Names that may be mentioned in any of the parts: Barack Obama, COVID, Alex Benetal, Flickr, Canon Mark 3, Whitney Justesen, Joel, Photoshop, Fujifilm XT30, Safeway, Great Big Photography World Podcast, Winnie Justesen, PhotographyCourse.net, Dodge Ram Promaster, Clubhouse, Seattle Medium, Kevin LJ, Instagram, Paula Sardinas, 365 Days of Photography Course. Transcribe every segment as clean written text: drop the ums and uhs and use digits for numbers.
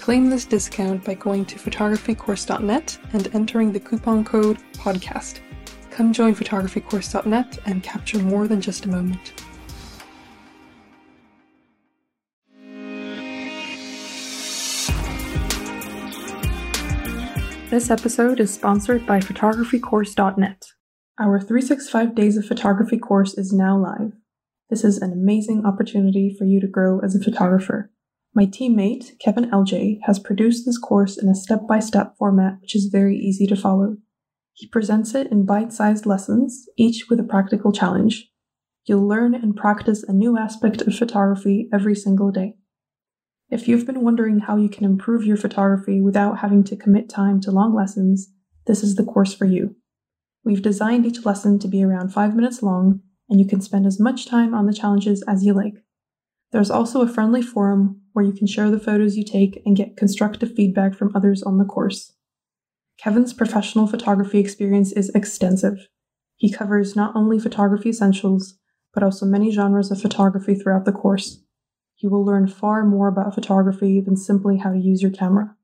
Claim this discount by going to photographycourse.net and entering the coupon code PODCAST. Come join photographycourse.net and capture more than just a moment. This episode is sponsored by PhotographyCourse.net. Our 365 Days of Photography course is now live. This is an amazing opportunity for you to grow as a photographer. My teammate, Kevin LJ, has produced this course in a step-by-step format which is very easy to follow. He presents it in bite-sized lessons, each with a practical challenge. You'll learn and practice a new aspect of photography every single day. If you've been wondering how you can improve your photography without having to commit time to long lessons, this is the course for you. We've designed each lesson to be around 5 minutes long, and you can spend as much time on the challenges as you like. There's also a friendly forum where you can share the photos you take and get constructive feedback from others on the course. Kevin's professional photography experience is extensive. He covers not only photography essentials, but also many genres of photography throughout the course. You will learn far more about photography than simply how to use your camera.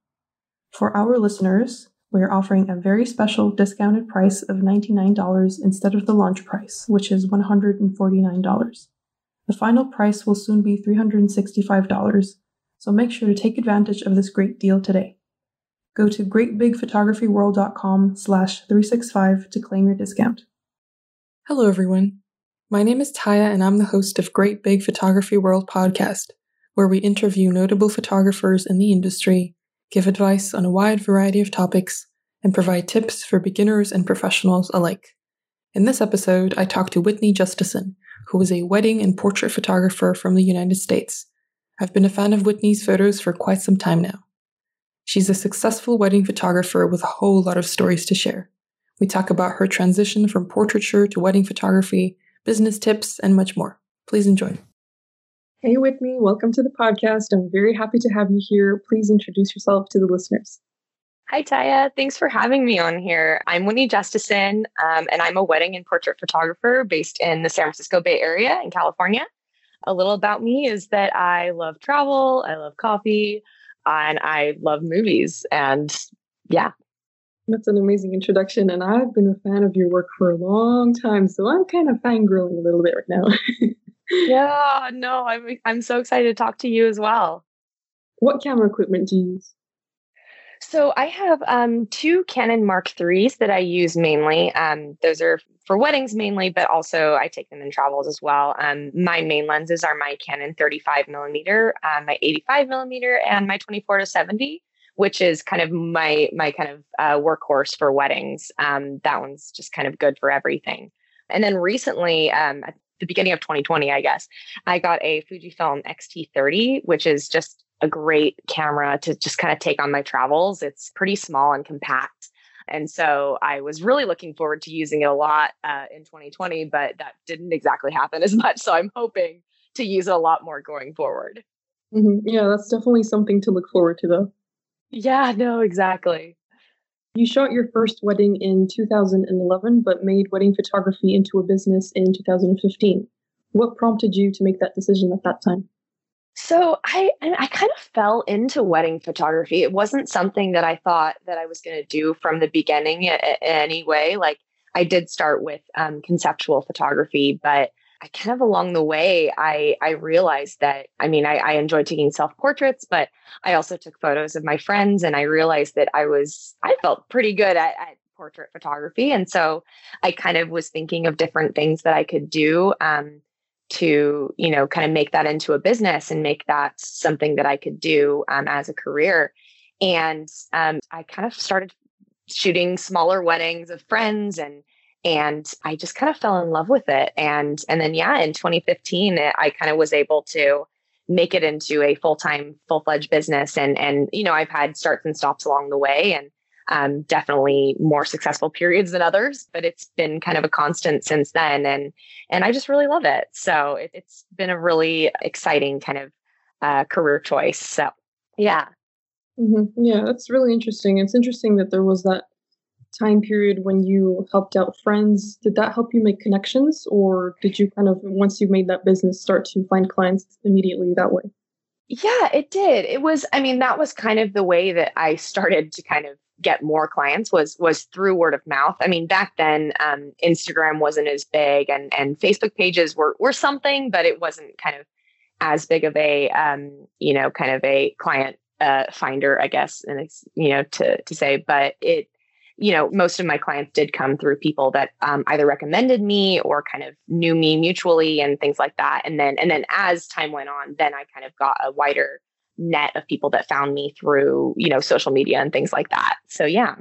For our listeners, we are offering a very special discounted price of $99 instead of the launch price, which is $149. The final price will soon be $365, so make sure to take advantage of this great deal today. Go to greatbigphotographyworld.com/365 to claim your discount. Hello, everyone. My name is Taya, and I'm the host of Great Big Photography World Podcast, where we interview notable photographers in the industry, give advice on a wide variety of topics, and provide tips for beginners and professionals alike. In this episode, I talked to Whitney Justesen, who is a wedding and portrait photographer from the United States. I've been a fan of Whitney's photos for quite some time now. She's a successful wedding photographer with a whole lot of stories to share. We talk about her transition from portraiture to wedding photography, business tips, and much more. Please enjoy. Hey, Whitney, welcome to the podcast. I'm very happy to have you here. Please introduce yourself to the listeners. Hi, Taya. Thanks for having me on here. I'm Winnie Justesen, and I'm a wedding and portrait photographer based in the San Francisco Bay Area in California. A little about me is that I love travel, I love coffee, and I love movies. And yeah. That's an amazing introduction, and I've been a fan of your work for a long time, so I'm kind of fangirling a little bit right now. Yeah, no, I'm so excited to talk to you as well. What camera equipment do you use? So I have two Canon Mark 3s that I use mainly. Those are for weddings mainly, but also I take them in travels as well. My main lenses are my Canon 35mm, my 85mm, and my 24-70. Which is kind of my kind of workhorse for weddings. That one's just kind of good for everything. And then recently, at the beginning of 2020, I guess, I got a Fujifilm XT30, which is just a great camera to just kind of take on my travels. It's pretty small and compact. And so I was really looking forward to using it a lot in 2020, but that didn't exactly happen as much. So I'm hoping to use it a lot more going forward. Mm-hmm. Yeah, that's definitely something to look forward to, though. Yeah, no, exactly. You shot your first wedding in 2011, but made wedding photography into a business in 2015. What prompted you to make that decision at that time? So I kind of fell into wedding photography. It wasn't something that I thought that I was going to do from the beginning anyway. Like, I did start with conceptual photography, but I kind of along the way, I realized that, I enjoyed taking self-portraits, but I also took photos of my friends, and I realized that I felt pretty good at portrait photography. And so I kind of was thinking of different things that I could do to, kind of make that into a business and make that something that I could do as a career. And I kind of started shooting smaller weddings of friends, and I just kind of fell in love with it. And then, in 2015, I kind of was able to make it into a full-time, full-fledged business. And, I've had starts and stops along the way, and definitely more successful periods than others, but it's been kind of a constant since then. And I just really love it. So it's been a really exciting kind of career choice. So, yeah. Mm-hmm. Yeah, that's really interesting. It's interesting that there was that time period when you helped out friends. Did that help you make connections, or did you kind of, once you made that business, start to find clients immediately that way? Yeah, it did. It was, that was kind of the way that I started to kind of get more clients was through word of mouth. Back then, Instagram wasn't as big, and Facebook pages were something, but it wasn't kind of as big of a, kind of a client finder, I guess, and it's, to say, but it, most of my clients did come through people that either recommended me or kind of knew me mutually and things like that. And then as time went on, then I kind of got a wider net of people that found me through, social media and things like that. So, yeah.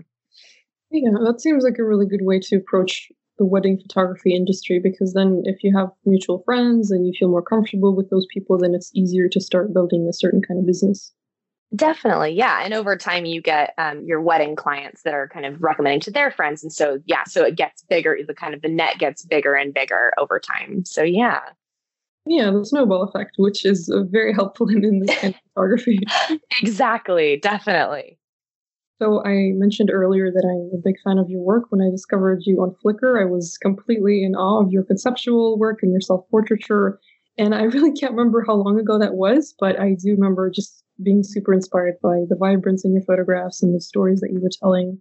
Yeah, that seems like a really good way to approach the wedding photography industry, because then if you have mutual friends and you feel more comfortable with those people, then it's easier to start building a certain kind of business. Definitely. Yeah. And over time you get your wedding clients that are kind of recommending to their friends. And so, yeah, so it gets bigger, the net gets bigger and bigger over time. So, yeah. Yeah. The snowball effect, which is very helpful in this kind of photography. Exactly. Definitely. So I mentioned earlier that I'm a big fan of your work. When I discovered you on Flickr, I was completely in awe of your conceptual work and your self-portraiture. And I really can't remember how long ago that was, but I do remember just being super inspired by the vibrance in your photographs and the stories that you were telling.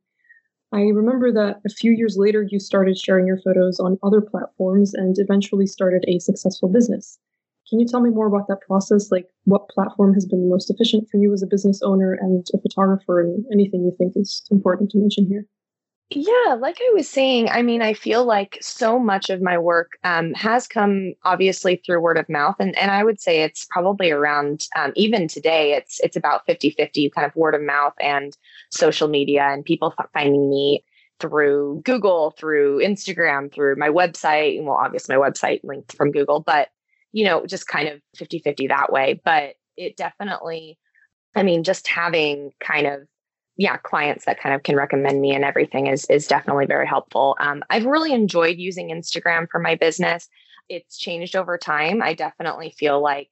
I remember that a few years later, you started sharing your photos on other platforms and eventually started a successful business. Can you tell me more about that process? Like, what platform has been the most efficient for you as a business owner and a photographer, and anything you think is important to mention here? Yeah, like I was saying, I feel like so much of my work has come obviously through word of mouth. And I would say it's probably around, even today, it's about 50-50 kind of word of mouth and social media, and people finding me through Google, through Instagram, through my website. Well, obviously my website linked from Google, but, just kind of 50-50 that way. But it definitely, just having kind of, clients that kind of can recommend me and everything is definitely very helpful. I've really enjoyed using Instagram for my business. It's changed over time. I definitely feel like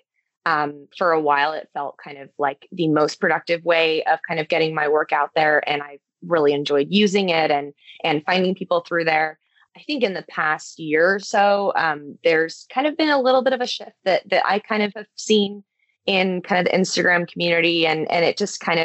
for a while it felt kind of like the most productive way of kind of getting my work out there, and I really enjoyed using it and finding people through there. I think in the past year or so, there's kind of been a little bit of a shift that I kind of have seen in kind of the Instagram community, and it just kind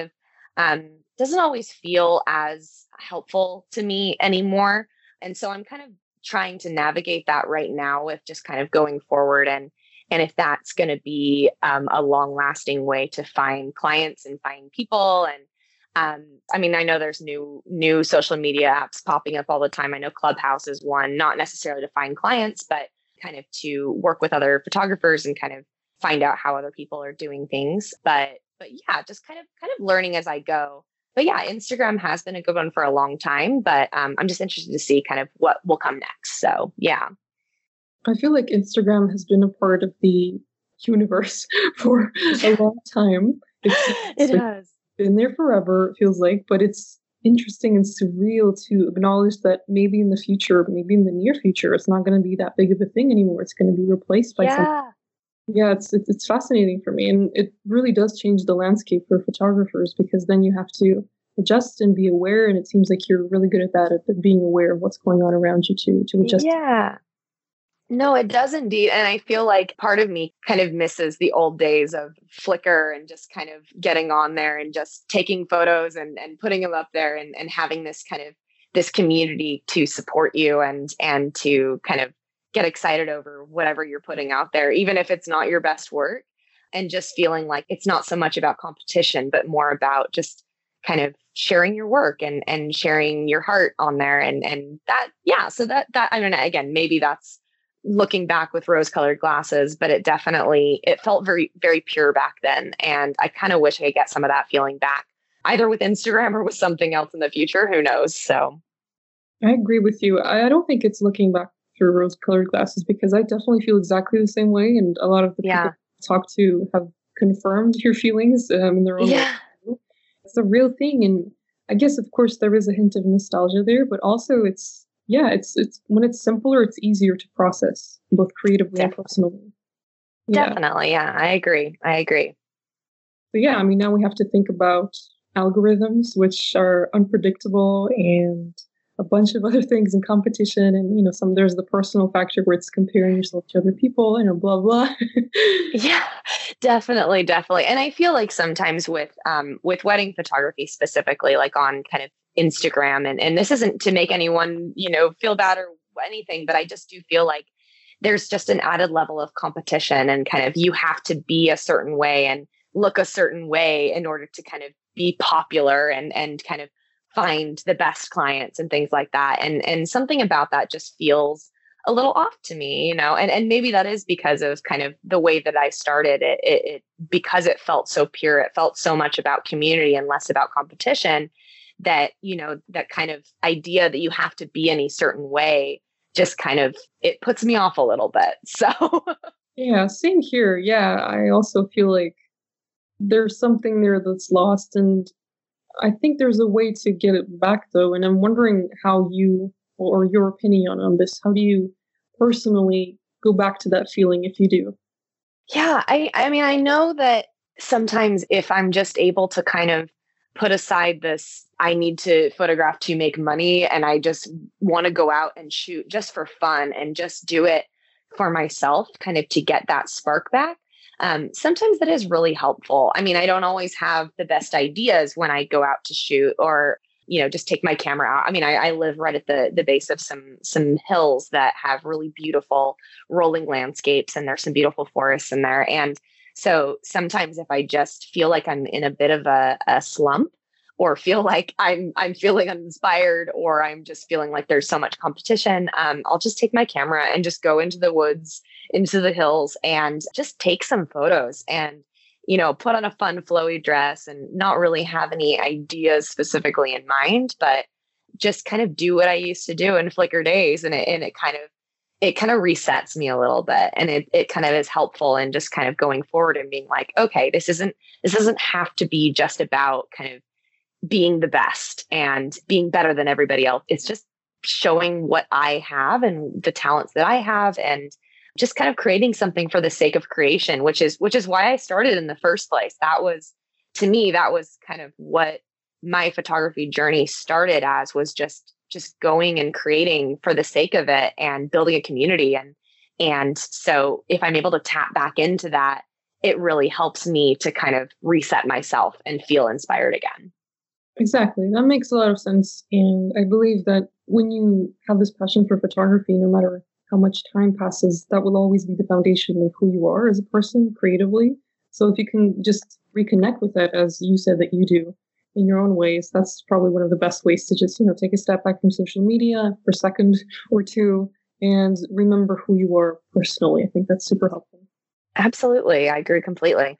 of doesn't always feel as helpful to me anymore. And so I'm kind of trying to navigate that right now with just kind of going forward, and if that's going to be a long lasting way to find clients and find people. And I know there's new social media apps popping up all the time. I know Clubhouse is one, not necessarily to find clients, but kind of to work with other photographers and kind of find out how other people are doing things. But yeah, just kind of learning as I go. But yeah, Instagram has been a good one for a long time, but I'm just interested to see kind of what will come next. So, yeah. I feel like Instagram has been a part of the universe for a long time. It has been there forever, it feels like, but it's interesting and surreal to acknowledge that maybe in the near future, it's not going to be that big of a thing anymore. It's going to be replaced by something. Yeah, it's fascinating for me, and it really does change the landscape for photographers, because then you have to adjust and be aware, and it seems like you're really good at that, at being aware of what's going on around you to adjust. Yeah, No, it does indeed. And I feel like part of me kind of misses the old days of Flickr and just kind of getting on there and just taking photos and putting them up there and having this kind of this community to support you and to kind of get excited over whatever you're putting out there, even if it's not your best work, and just feeling like it's not so much about competition, but more about just kind of sharing your work and sharing your heart on there. And that, yeah, so that, I mean, again, maybe that's looking back with rose-colored glasses, but it definitely, it felt very, very pure back then. And I kind of wish I could get some of that feeling back, either with Instagram or with something else in the future. Who knows? So I agree with you. I don't think it's looking back through rose-colored glasses, because I definitely feel exactly the same way. And a lot of the people I talk to have confirmed your feelings in their own way. It's a real thing. And I guess, of course, there is a hint of nostalgia there, but also it's, yeah, it's when it's simpler, it's easier to process, both creatively and personally. Yeah. Definitely. Yeah, I agree. But yeah, I mean, now we have to think about algorithms, which are unpredictable, and a bunch of other things in competition. And, you know, there's the personal factor where it's comparing yourself to other people, you know, blah, blah. Yeah, definitely. Definitely. And I feel like sometimes with wedding photography specifically, like on kind of Instagram, and this isn't to make anyone, you know, feel bad or anything, but I just do feel like there's just an added level of competition, and kind of you have to be a certain way and look a certain way in order to kind of be popular and kind of find the best clients and things like that. And something about that just feels a little off to me, you know, and maybe that is because of kind of the way that I started it, because it felt so pure, it felt so much about community and less about competition. That, you know, that kind of idea that you have to be any certain way just kind of, it puts me off a little bit. So yeah, same here. Yeah, I also feel like there's something there that's lost, and I think there's a way to get it back though. And I'm wondering how you, or your opinion on this, how do you personally go back to that feeling if you do? Yeah, I mean, I know that sometimes if I'm just able to kind of put aside this, I need to photograph to make money, and I just want to go out and shoot just for fun and just do it for myself, kind of to get that spark back. Sometimes that is really helpful. I mean, I don't always have the best ideas when I go out to shoot, or, you know, just take my camera out. I mean, I live right at the base of some hills that have really beautiful rolling landscapes, and there's some beautiful forests in there. And so sometimes if I just feel like I'm in a bit of a slump, or feel like I'm feeling uninspired, or I'm just feeling like there's so much competition, I'll just take my camera and just go into the woods, into the hills, and just take some photos, and, you know, put on a fun flowy dress and not really have any ideas specifically in mind, but just kind of do what I used to do in Flickr days. And it kind of resets me a little bit, and it kind of is helpful in just kind of going forward and being like, okay, this doesn't have to be just about kind of being the best and being better than everybody else. It's just showing what I have and the talents that I have, and just kind of creating something for the sake of creation, which is why I started in the first place. That was, to me, that was kind of what my photography journey started as, was just going and creating for the sake of it and building a community. And so if I'm able to tap back into that, it really helps me to kind of reset myself and feel inspired again. Exactly. That makes a lot of sense. And I believe that when you have this passion for photography, no matter how much time passes, that will always be the foundation of who you are as a person creatively. So if you can just reconnect with it, as you said that you do, in your own ways, that's probably one of the best ways to just, you know, take a step back from social media for a second or two and remember who you are personally. I think that's super helpful. Absolutely. I agree completely.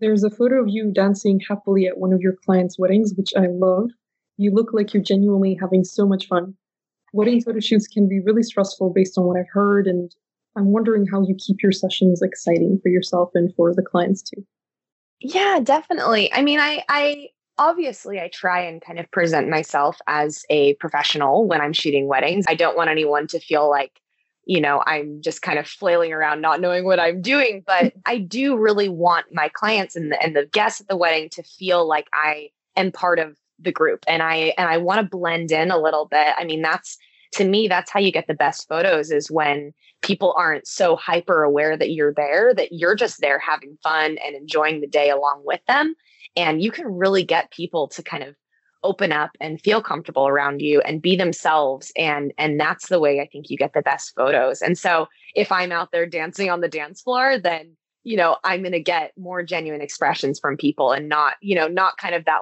There's a photo of you dancing happily at one of your clients' weddings, which I love. You look like you're genuinely having so much fun. Wedding photo shoots can be really stressful based on what I've heard, and I'm wondering how you keep your sessions exciting for yourself and for the clients too. Yeah, definitely. I mean, I obviously I try and kind of present myself as a professional when I'm shooting weddings. I don't want anyone to feel like, you know, I'm just kind of flailing around, not knowing what I'm doing. But I do really want my clients and the guests at the wedding to feel like I am part of the group. And I want to blend in a little bit. I mean, that's how you get the best photos, is when people aren't so hyper aware that you're there, that you're just there having fun and enjoying the day along with them. And you can really get people to kind of open up and feel comfortable around you and be themselves. And that's the way I think you get the best photos. And so if I'm out there dancing on the dance floor, then, you know, I'm going to get more genuine expressions from people, and not, you know, not kind of that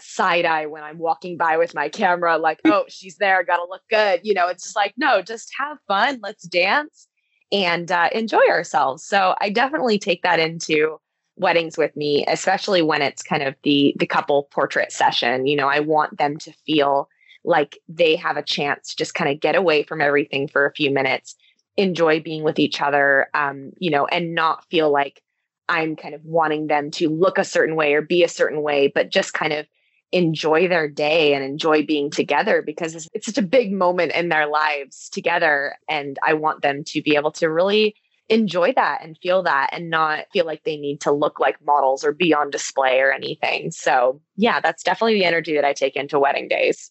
side eye when I'm walking by with my camera, like, oh, she's there, gotta look good. You know, it's just like, no, just have fun. Let's dance and enjoy ourselves. So I definitely take that into weddings with me, especially when it's kind of the couple portrait session. You know, I want them to feel like they have a chance to just kind of get away from everything for a few minutes, enjoy being with each other, you know, and not feel like I'm kind of wanting them to look a certain way or be a certain way, but just kind of enjoy their day and enjoy being together, because it's such a big moment in their lives together. And I want them to be able to really enjoy that and feel that, and not feel like they need to look like models or be on display or anything. So yeah, that's definitely the energy that I take into wedding days.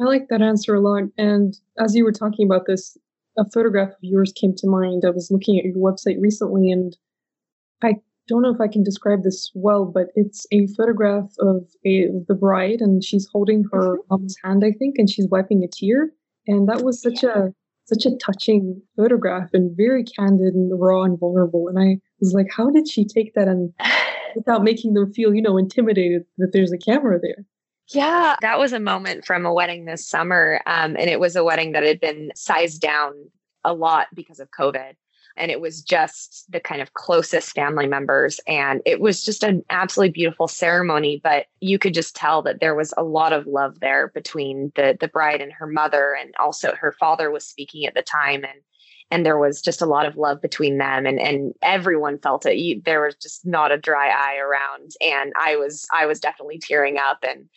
I like that answer a lot. And as you were talking about this, a photograph of yours came to mind. I was looking at your website recently, and I don't know if I can describe this well, but it's a photograph of the bride, and she's holding her mom's hand, I think, and she's wiping a tear. And that was such a touching photograph, and very candid and raw and vulnerable. And I was like, how did she take that, and without making them feel, you know, intimidated that there's a camera there? Yeah, that was a moment from a wedding this summer. And it was a wedding that had been sized down a lot because of COVID. And it was just the kind of closest family members. And it was just an absolutely beautiful ceremony. But you could just tell that there was a lot of love there between the bride and her mother. And also her father was speaking at the time. And there was just a lot of love between them. And everyone felt it. There was just not a dry eye around. And I was definitely tearing up. And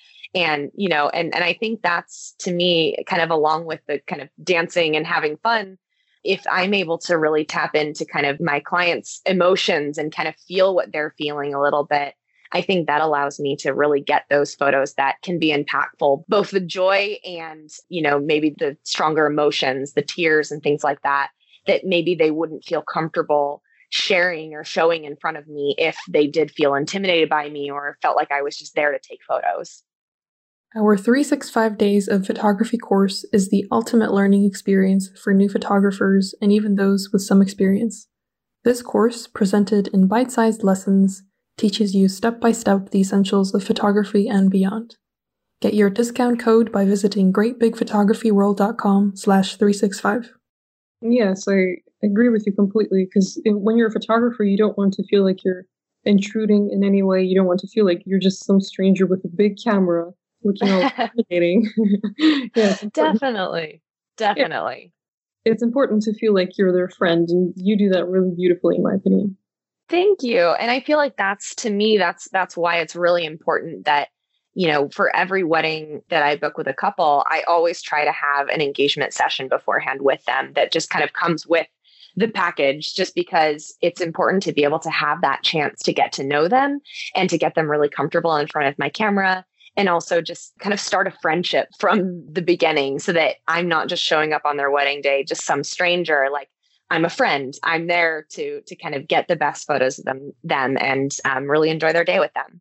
you know, and I think that's, to me, kind of along with the kind of dancing and having fun, if I'm able to really tap into kind of my clients' emotions and kind of feel what they're feeling a little bit, I think that allows me to really get those photos that can be impactful, both the joy and, you know, maybe the stronger emotions, the tears and things like that, that maybe they wouldn't feel comfortable sharing or showing in front of me if they did feel intimidated by me or felt like I was just there to take photos. Our 365 Days of Photography course is the ultimate learning experience for new photographers and even those with some experience. This course, presented in bite-sized lessons, teaches you step-by-step the essentials of photography and beyond. Get your discount code by visiting greatbigphotographyworld.com/365. Yes, I agree with you completely, because when you're a photographer, you don't want to feel like you're intruding in any way. You don't want to feel like you're just some stranger with a big camera, looking all intimidating. Yeah, definitely. Yeah. It's important to feel like you're their friend, and you do that really beautifully, in my opinion. Thank you. And I feel like that's why it's really important that, you know, for every wedding that I book with a couple, I always try to have an engagement session beforehand with them that just kind of comes with the package, just because it's important to be able to have that chance to get to know them and to get them really comfortable in front of my camera. And also just kind of start a friendship from the beginning, so that I'm not just showing up on their wedding day, just some stranger. Like, I'm a friend. I'm there to kind of get the best photos of them and really enjoy their day with them.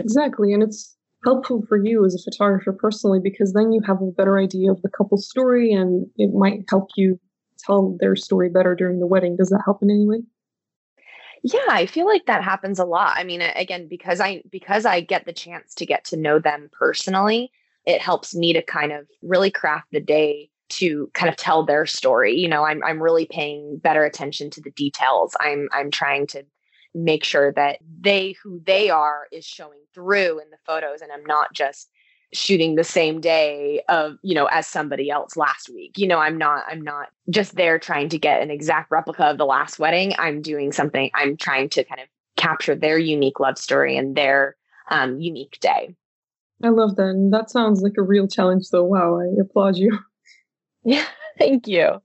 Exactly. And it's helpful for you as a photographer personally, because then you have a better idea of the couple's story and it might help you tell their story better during the wedding. Does that help in any way? Yeah, I feel like that happens a lot. I mean, again, because I get the chance to get to know them personally, it helps me to kind of really craft the day to kind of tell their story. You know, I'm really paying better attention to the details. I'm trying to make sure that who they are is showing through in the photos, and I'm not just shooting the same day of, you know, as somebody else last week. You know, I'm not just there trying to get an exact replica of the last wedding. I'm doing something, I'm trying to kind of capture their unique love story and their unique day. I love that. And that sounds like a real challenge. So wow, I applaud you. Yeah, thank you.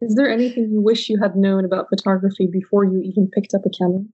Is there anything you wish you had known about photography before you even picked up a Canon?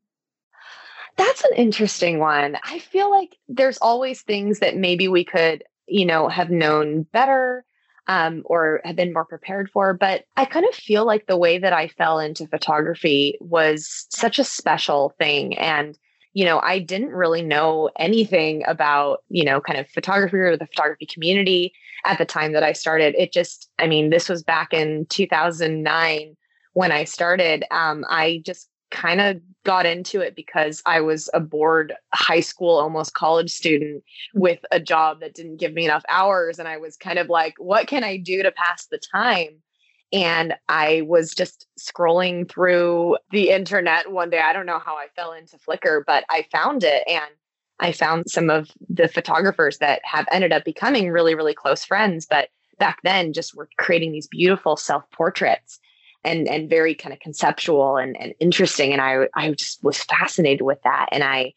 That's an interesting one. I feel like there's always things that maybe we could, you know, have known better or have been more prepared for. But I kind of feel like the way that I fell into photography was such a special thing. And, you know, I didn't really know anything about, you know, kind of photography or the photography community at the time that I started. It just, I mean, this was back in 2009 when I started. I just kind of got into it because I was a bored high school, almost college student with a job that didn't give me enough hours. And I was kind of like, what can I do to pass the time? And I was just scrolling through the internet one day. I don't know how I fell into Flickr, but I found it. And I found some of the photographers that have ended up becoming really, really close friends. But back then just were creating these beautiful self-portraits and very kind of conceptual and interesting. And I just was fascinated with that. And I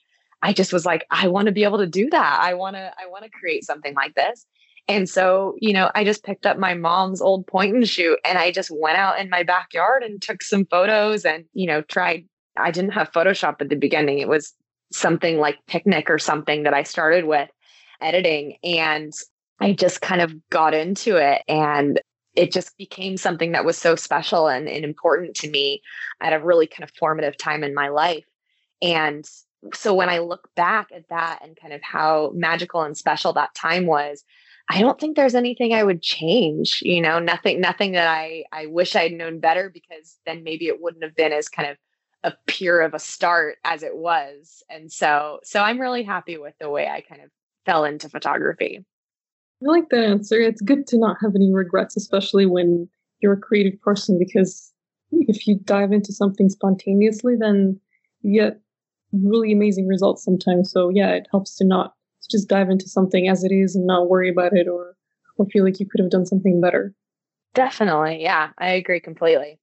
just was like, I want to be able to do that. I want to create something like this. And so, you know, I just picked up my mom's old point and shoot, and I just went out in my backyard and took some photos and, you know, tried. I didn't have Photoshop at the beginning. It was something like Picnic or something that I started with editing. And I just kind of got into it, and it just became something that was so special and important to me at a really kind of formative time in my life. And so when I look back at that and kind of how magical and special that time was, I don't think there's anything I would change, you know, nothing that I wish I'd known better, because then maybe it wouldn't have been as kind of a pure of a start as it was. And so I'm really happy with the way I kind of fell into photography. I like that answer. It's good to not have any regrets, especially when you're a creative person, because if you dive into something spontaneously, then you get really amazing results sometimes. So yeah, it helps to not just dive into something as it is and not worry about it or feel like you could have done something better. Definitely. Yeah, I agree completely.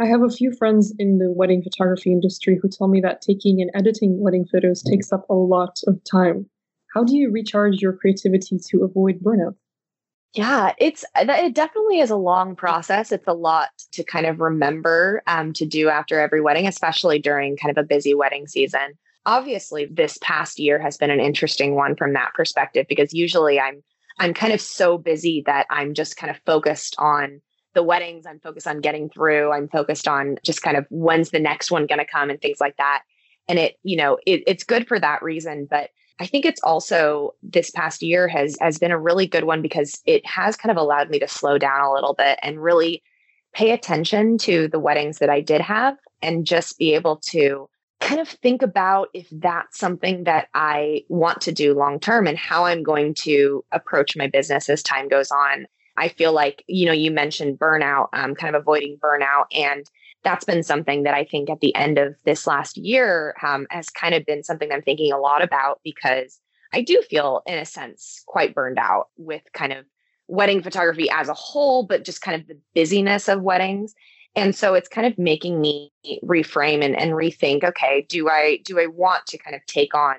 I have a few friends in the wedding photography industry who tell me that taking and editing wedding photos takes up a lot of time. How do you recharge your creativity to avoid burnout? Yeah, it definitely is a long process. It's a lot to kind of remember to do after every wedding, especially during kind of a busy wedding season. Obviously, this past year has been an interesting one from that perspective, because usually I'm kind of so busy that I'm just kind of focused on the weddings. I'm focused on getting through. I'm focused on just kind of when's the next one going to come and things like that. And it, you know, it's good for that reason. But I think it's also this past year has been a really good one, because it has kind of allowed me to slow down a little bit and really pay attention to the weddings that I did have, and just be able to kind of think about if that's something that I want to do long term and how I'm going to approach my business as time goes on. I feel like, you know, you mentioned burnout, kind of avoiding burnout. And that's been something that I think at the end of this last year has kind of been something I'm thinking a lot about, because I do feel, in a sense, quite burned out with kind of wedding photography as a whole, but just kind of the busyness of weddings. And so it's kind of making me reframe and rethink, okay, do I want to kind of take on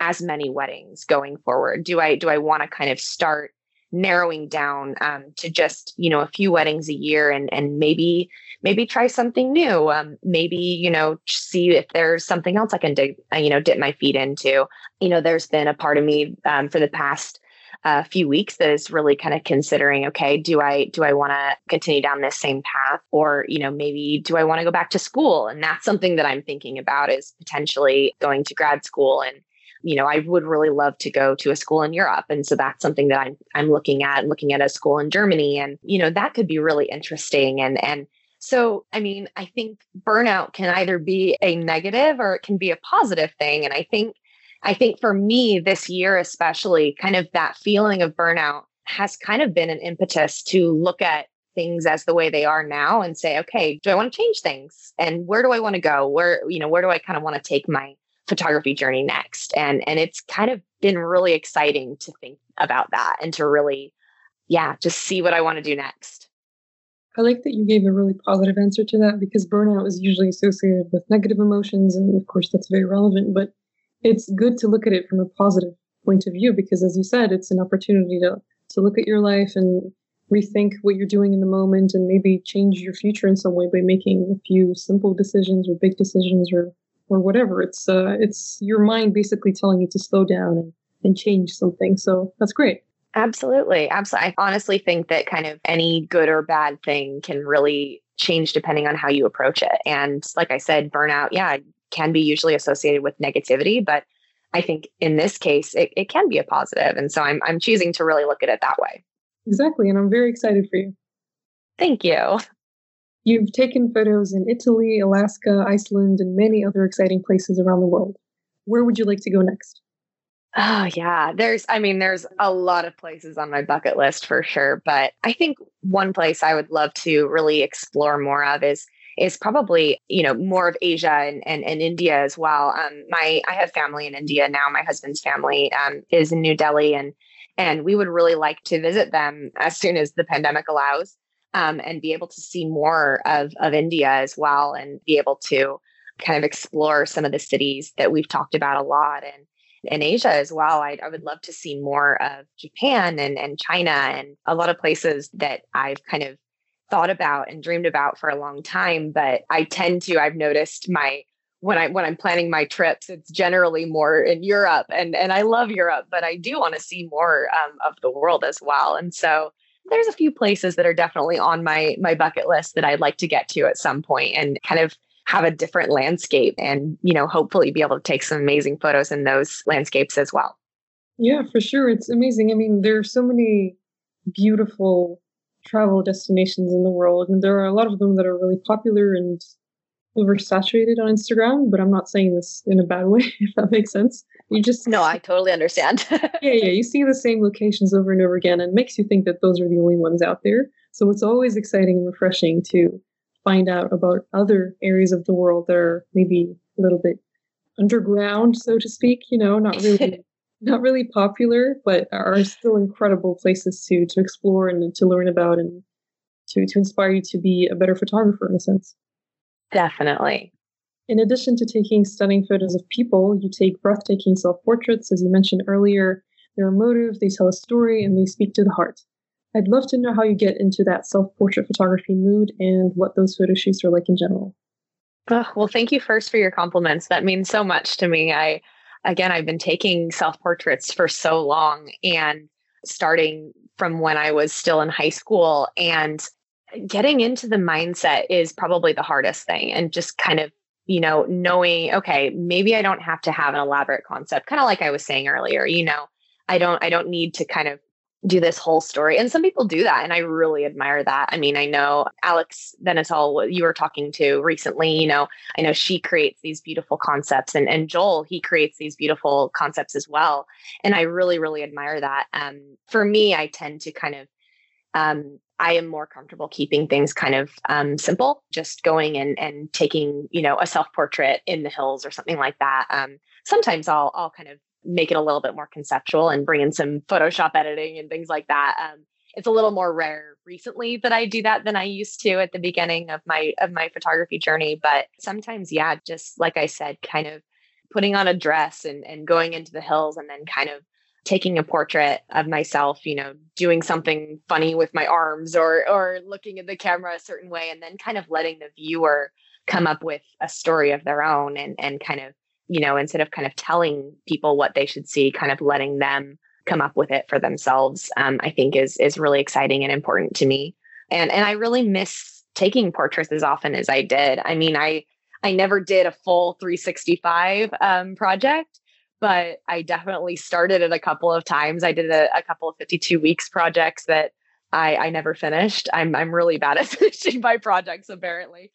as many weddings going forward? Do I want to kind of start narrowing down to just, you know, a few weddings a year, and maybe try something new, maybe, you know, see if there's something else I can dig, you know, dip my feet into. You know, there's been a part of me for the past few weeks that is really kind of considering, okay, do I want to continue down this same path? Or, you know, maybe do I want to go back to school? And that's something that I'm thinking about, is potentially going to grad school and you know, I would really love to go to a school in Europe. And so that's something that I'm looking at a school in Germany. And, you know, that could be really interesting. And so, I mean, I think burnout can either be a negative or it can be a positive thing. And I think for me this year, especially, kind of that feeling of burnout has kind of been an impetus to look at things as the way they are now and say, okay, do I want to change things? And where do I want to go? Where do I kind of want to take my photography journey next? And it's kind of been really exciting to think about that and to really, just see what I want to do next. I like that you gave a really positive answer to that, because burnout is usually associated with negative emotions. And of course, that's very relevant, but it's good to look at it from a positive point of view, because as you said, it's an opportunity to look at your life and rethink what you're doing in the moment and maybe change your future in some way by making a few simple decisions or big decisions or whatever. It's your mind basically telling you to slow down and change something. So that's great. Absolutely. I honestly think that kind of any good or bad thing can really change depending on how you approach it. And like I said, burnout, can be usually associated with negativity, but I think in this case, it can be a positive. And so I'm choosing to really look at it that way. Exactly. And I'm very excited for you. Thank you. You've taken photos in Italy, Alaska, Iceland, and many other exciting places around the world. Where would you like to go next? Oh, yeah. There's a lot of places on my bucket list for sure. But I think one place I would love to really explore more of is probably, you know, more of Asia and India as well. I have family in India now. My husband's family is in New Delhi, and we would really like to visit them as soon as the pandemic allows, and be able to see more of India as well, and be able to kind of explore some of the cities that we've talked about a lot. And in Asia as well, I would love to see more of Japan and China and a lot of places that I've kind of thought about and dreamed about for a long time. But I've noticed when I'm planning my trips, it's generally more in Europe, and I love Europe, but I do want to see more of the world as well. And so there's a few places that are definitely on my bucket list that I'd like to get to at some point and kind of have a different landscape and, you know, hopefully be able to take some amazing photos in those landscapes as well. Yeah, for sure. It's amazing. I mean, there are so many beautiful travel destinations in the world, and there are a lot of them that are really popular and oversaturated on Instagram, but I'm not saying this in a bad way, if that makes sense. No, I totally understand. Yeah. You see the same locations over and over again, and it makes you think that those are the only ones out there. So it's always exciting and refreshing to find out about other areas of the world that are maybe a little bit underground, so to speak, you know, not really popular, but are still incredible places to explore and to learn about and to inspire you to be a better photographer in a sense. Definitely. In addition to taking stunning photos of people, you take breathtaking self-portraits, as you mentioned earlier. They're emotive, they tell a story, and they speak to the heart. I'd love to know how you get into that self-portrait photography mood and what those photo shoots are like in general. Oh, well, thank you first for your compliments. That means so much to me. I've been taking self-portraits for so long, and starting from when I was still in high school, and getting into the mindset is probably the hardest thing. And just kind of, you know, knowing, okay, maybe I don't have to have an elaborate concept, kind of like I was saying earlier, you know, I don't need to kind of do this whole story. And some people do that, and I really admire that. I mean, I know Alex Benetal, you were talking to recently, you know, I know she creates these beautiful concepts, and Joel, he creates these beautiful concepts as well. And I really, really admire that. For me, I tend to kind of, I am more comfortable keeping things kind of simple, just going and taking, you know, a self-portrait in the hills or something like that. Sometimes I'll kind of make it a little bit more conceptual and bring in some Photoshop editing and things like that. It's a little more rare recently that I do that than I used to at the beginning of my photography journey. But sometimes, just like I said, kind of putting on a dress and going into the hills, and then kind of taking a portrait of myself, you know, doing something funny with my arms or looking at the camera a certain way, and then kind of letting the viewer come up with a story of their own, and kind of, you know, instead of kind of telling people what they should see, kind of letting them come up with it for themselves, I think is really exciting and important to me. And I really miss taking portraits as often as I did. I mean, I never did a full 365 project, but I definitely started it a couple of times. I did a couple of 52 weeks projects that I never finished. I'm really bad at finishing my projects, apparently.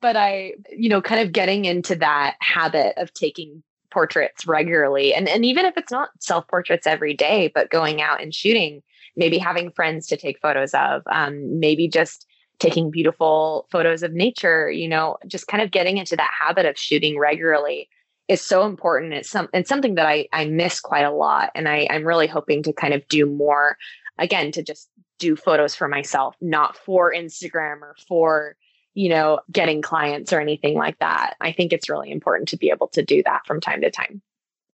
But I, you know, kind of getting into that habit of taking portraits regularly. And even if it's not self-portraits every day, but going out and shooting, maybe having friends to take photos of, maybe just taking beautiful photos of nature, you know, just kind of getting into that habit of shooting regularly is so important. It's something that I miss quite a lot. And I'm really hoping to kind of do more, again, to just do photos for myself, not for Instagram or for, you know, getting clients or anything like that. I think it's really important to be able to do that from time to time.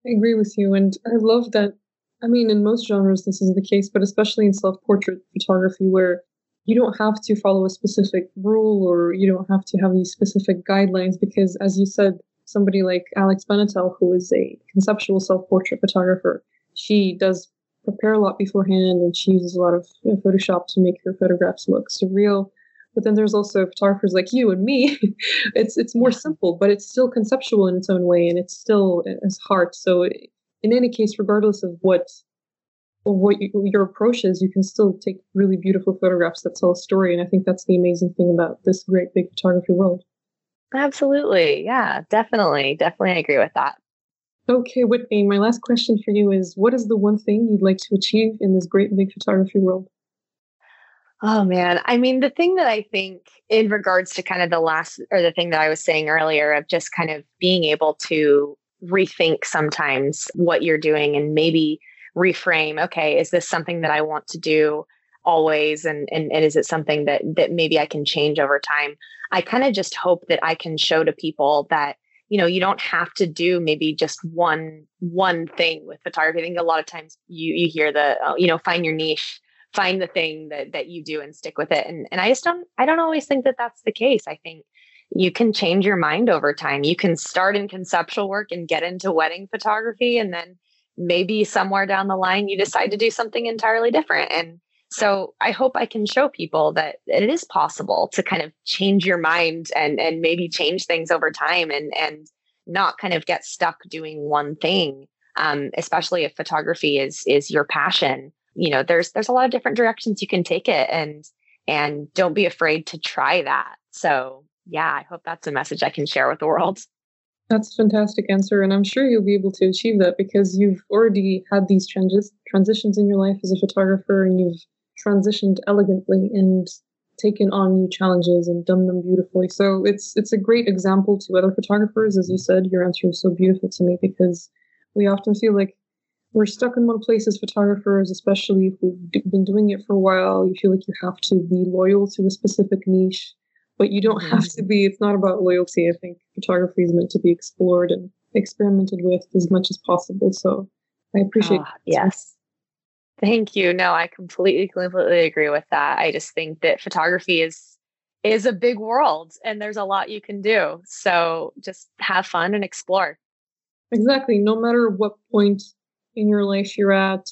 I agree with you. And I love that. I mean, in most genres, this is the case, but especially in self-portrait photography, where you don't have to follow a specific rule or you don't have to have these specific guidelines, because as you said, somebody like Alex Benetal, who is a conceptual self-portrait photographer, she does prepare a lot beforehand and she uses a lot of Photoshop to make her photographs look surreal. But then there's also photographers like you and me. It's more simple, but it's still conceptual in its own way, and it's still as hard. So in any case, regardless of what your approach is, you can still take really beautiful photographs that tell a story. And I think that's the amazing thing about this great big photography world. Absolutely. Yeah, definitely. Definitely agree with that. Okay, Whitney, my last question for you is, what is the one thing you'd like to achieve in this great big photography world? Oh, man. I mean, the thing that I think in regards to kind of the thing that I was saying earlier of just kind of being able to rethink sometimes what you're doing and maybe reframe, okay, is this something that I want to do always? And is it something that maybe I can change over time? I kind of just hope that I can show to people that, you know, you don't have to do maybe just one thing with photography. I think a lot of times you hear find your niche. Find the thing that you do and stick with it. And I don't always think that that's the case. I think you can change your mind over time. You can start in conceptual work and get into wedding photography. And then maybe somewhere down the line, you decide to do something entirely different. And so I hope I can show people that it is possible to kind of change your mind and maybe change things over time and not kind of get stuck doing one thing. Especially if photography is your passion. You know, there's a lot of different directions you can take it, and don't be afraid to try that. So yeah, I hope that's a message I can share with the world. That's a fantastic answer. And I'm sure you'll be able to achieve that because you've already had these transitions in your life as a photographer, and you've transitioned elegantly and taken on new challenges and done them beautifully. So it's a great example to other photographers. As you said, your answer is so beautiful to me because we often feel like we're stuck in one place as photographers, especially if we've been doing it for a while. You feel like you have to be loyal to a specific niche, but you don't have to be. It's not about loyalty. I think photography is meant to be explored and experimented with as much as possible. So I appreciate that. Yes. Thank you. No, I completely agree with that. I just think that photography is a big world and there's a lot you can do. So just have fun and explore. Exactly. No matter what point in your life you're at,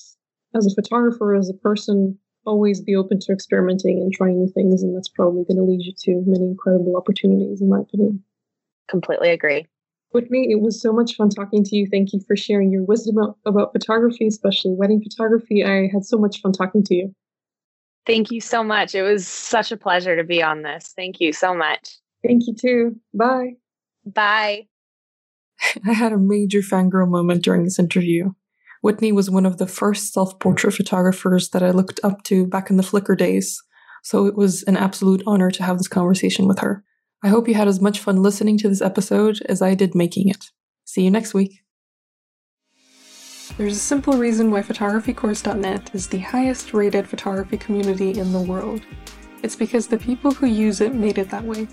as a photographer, as a person, always be open to experimenting and trying new things. And that's probably going to lead you to many incredible opportunities, in my opinion. Completely agree. Whitney, it was so much fun talking to you. Thank you for sharing your wisdom about photography, especially wedding photography. I had so much fun talking to you. Thank you so much. It was such a pleasure to be on this. Thank you so much. Thank you too. Bye. Bye. I had a major fangirl moment during this interview. Whitney was one of the first self-portrait photographers that I looked up to back in the Flickr days, so it was an absolute honor to have this conversation with her. I hope you had as much fun listening to this episode as I did making it. See you next week. There's a simple reason why PhotographyCourse.net is the highest rated photography community in the world. It's because the people who use it made it that way.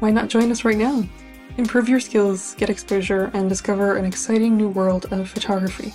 Why not join us right now? Improve your skills, get exposure, and discover an exciting new world of photography.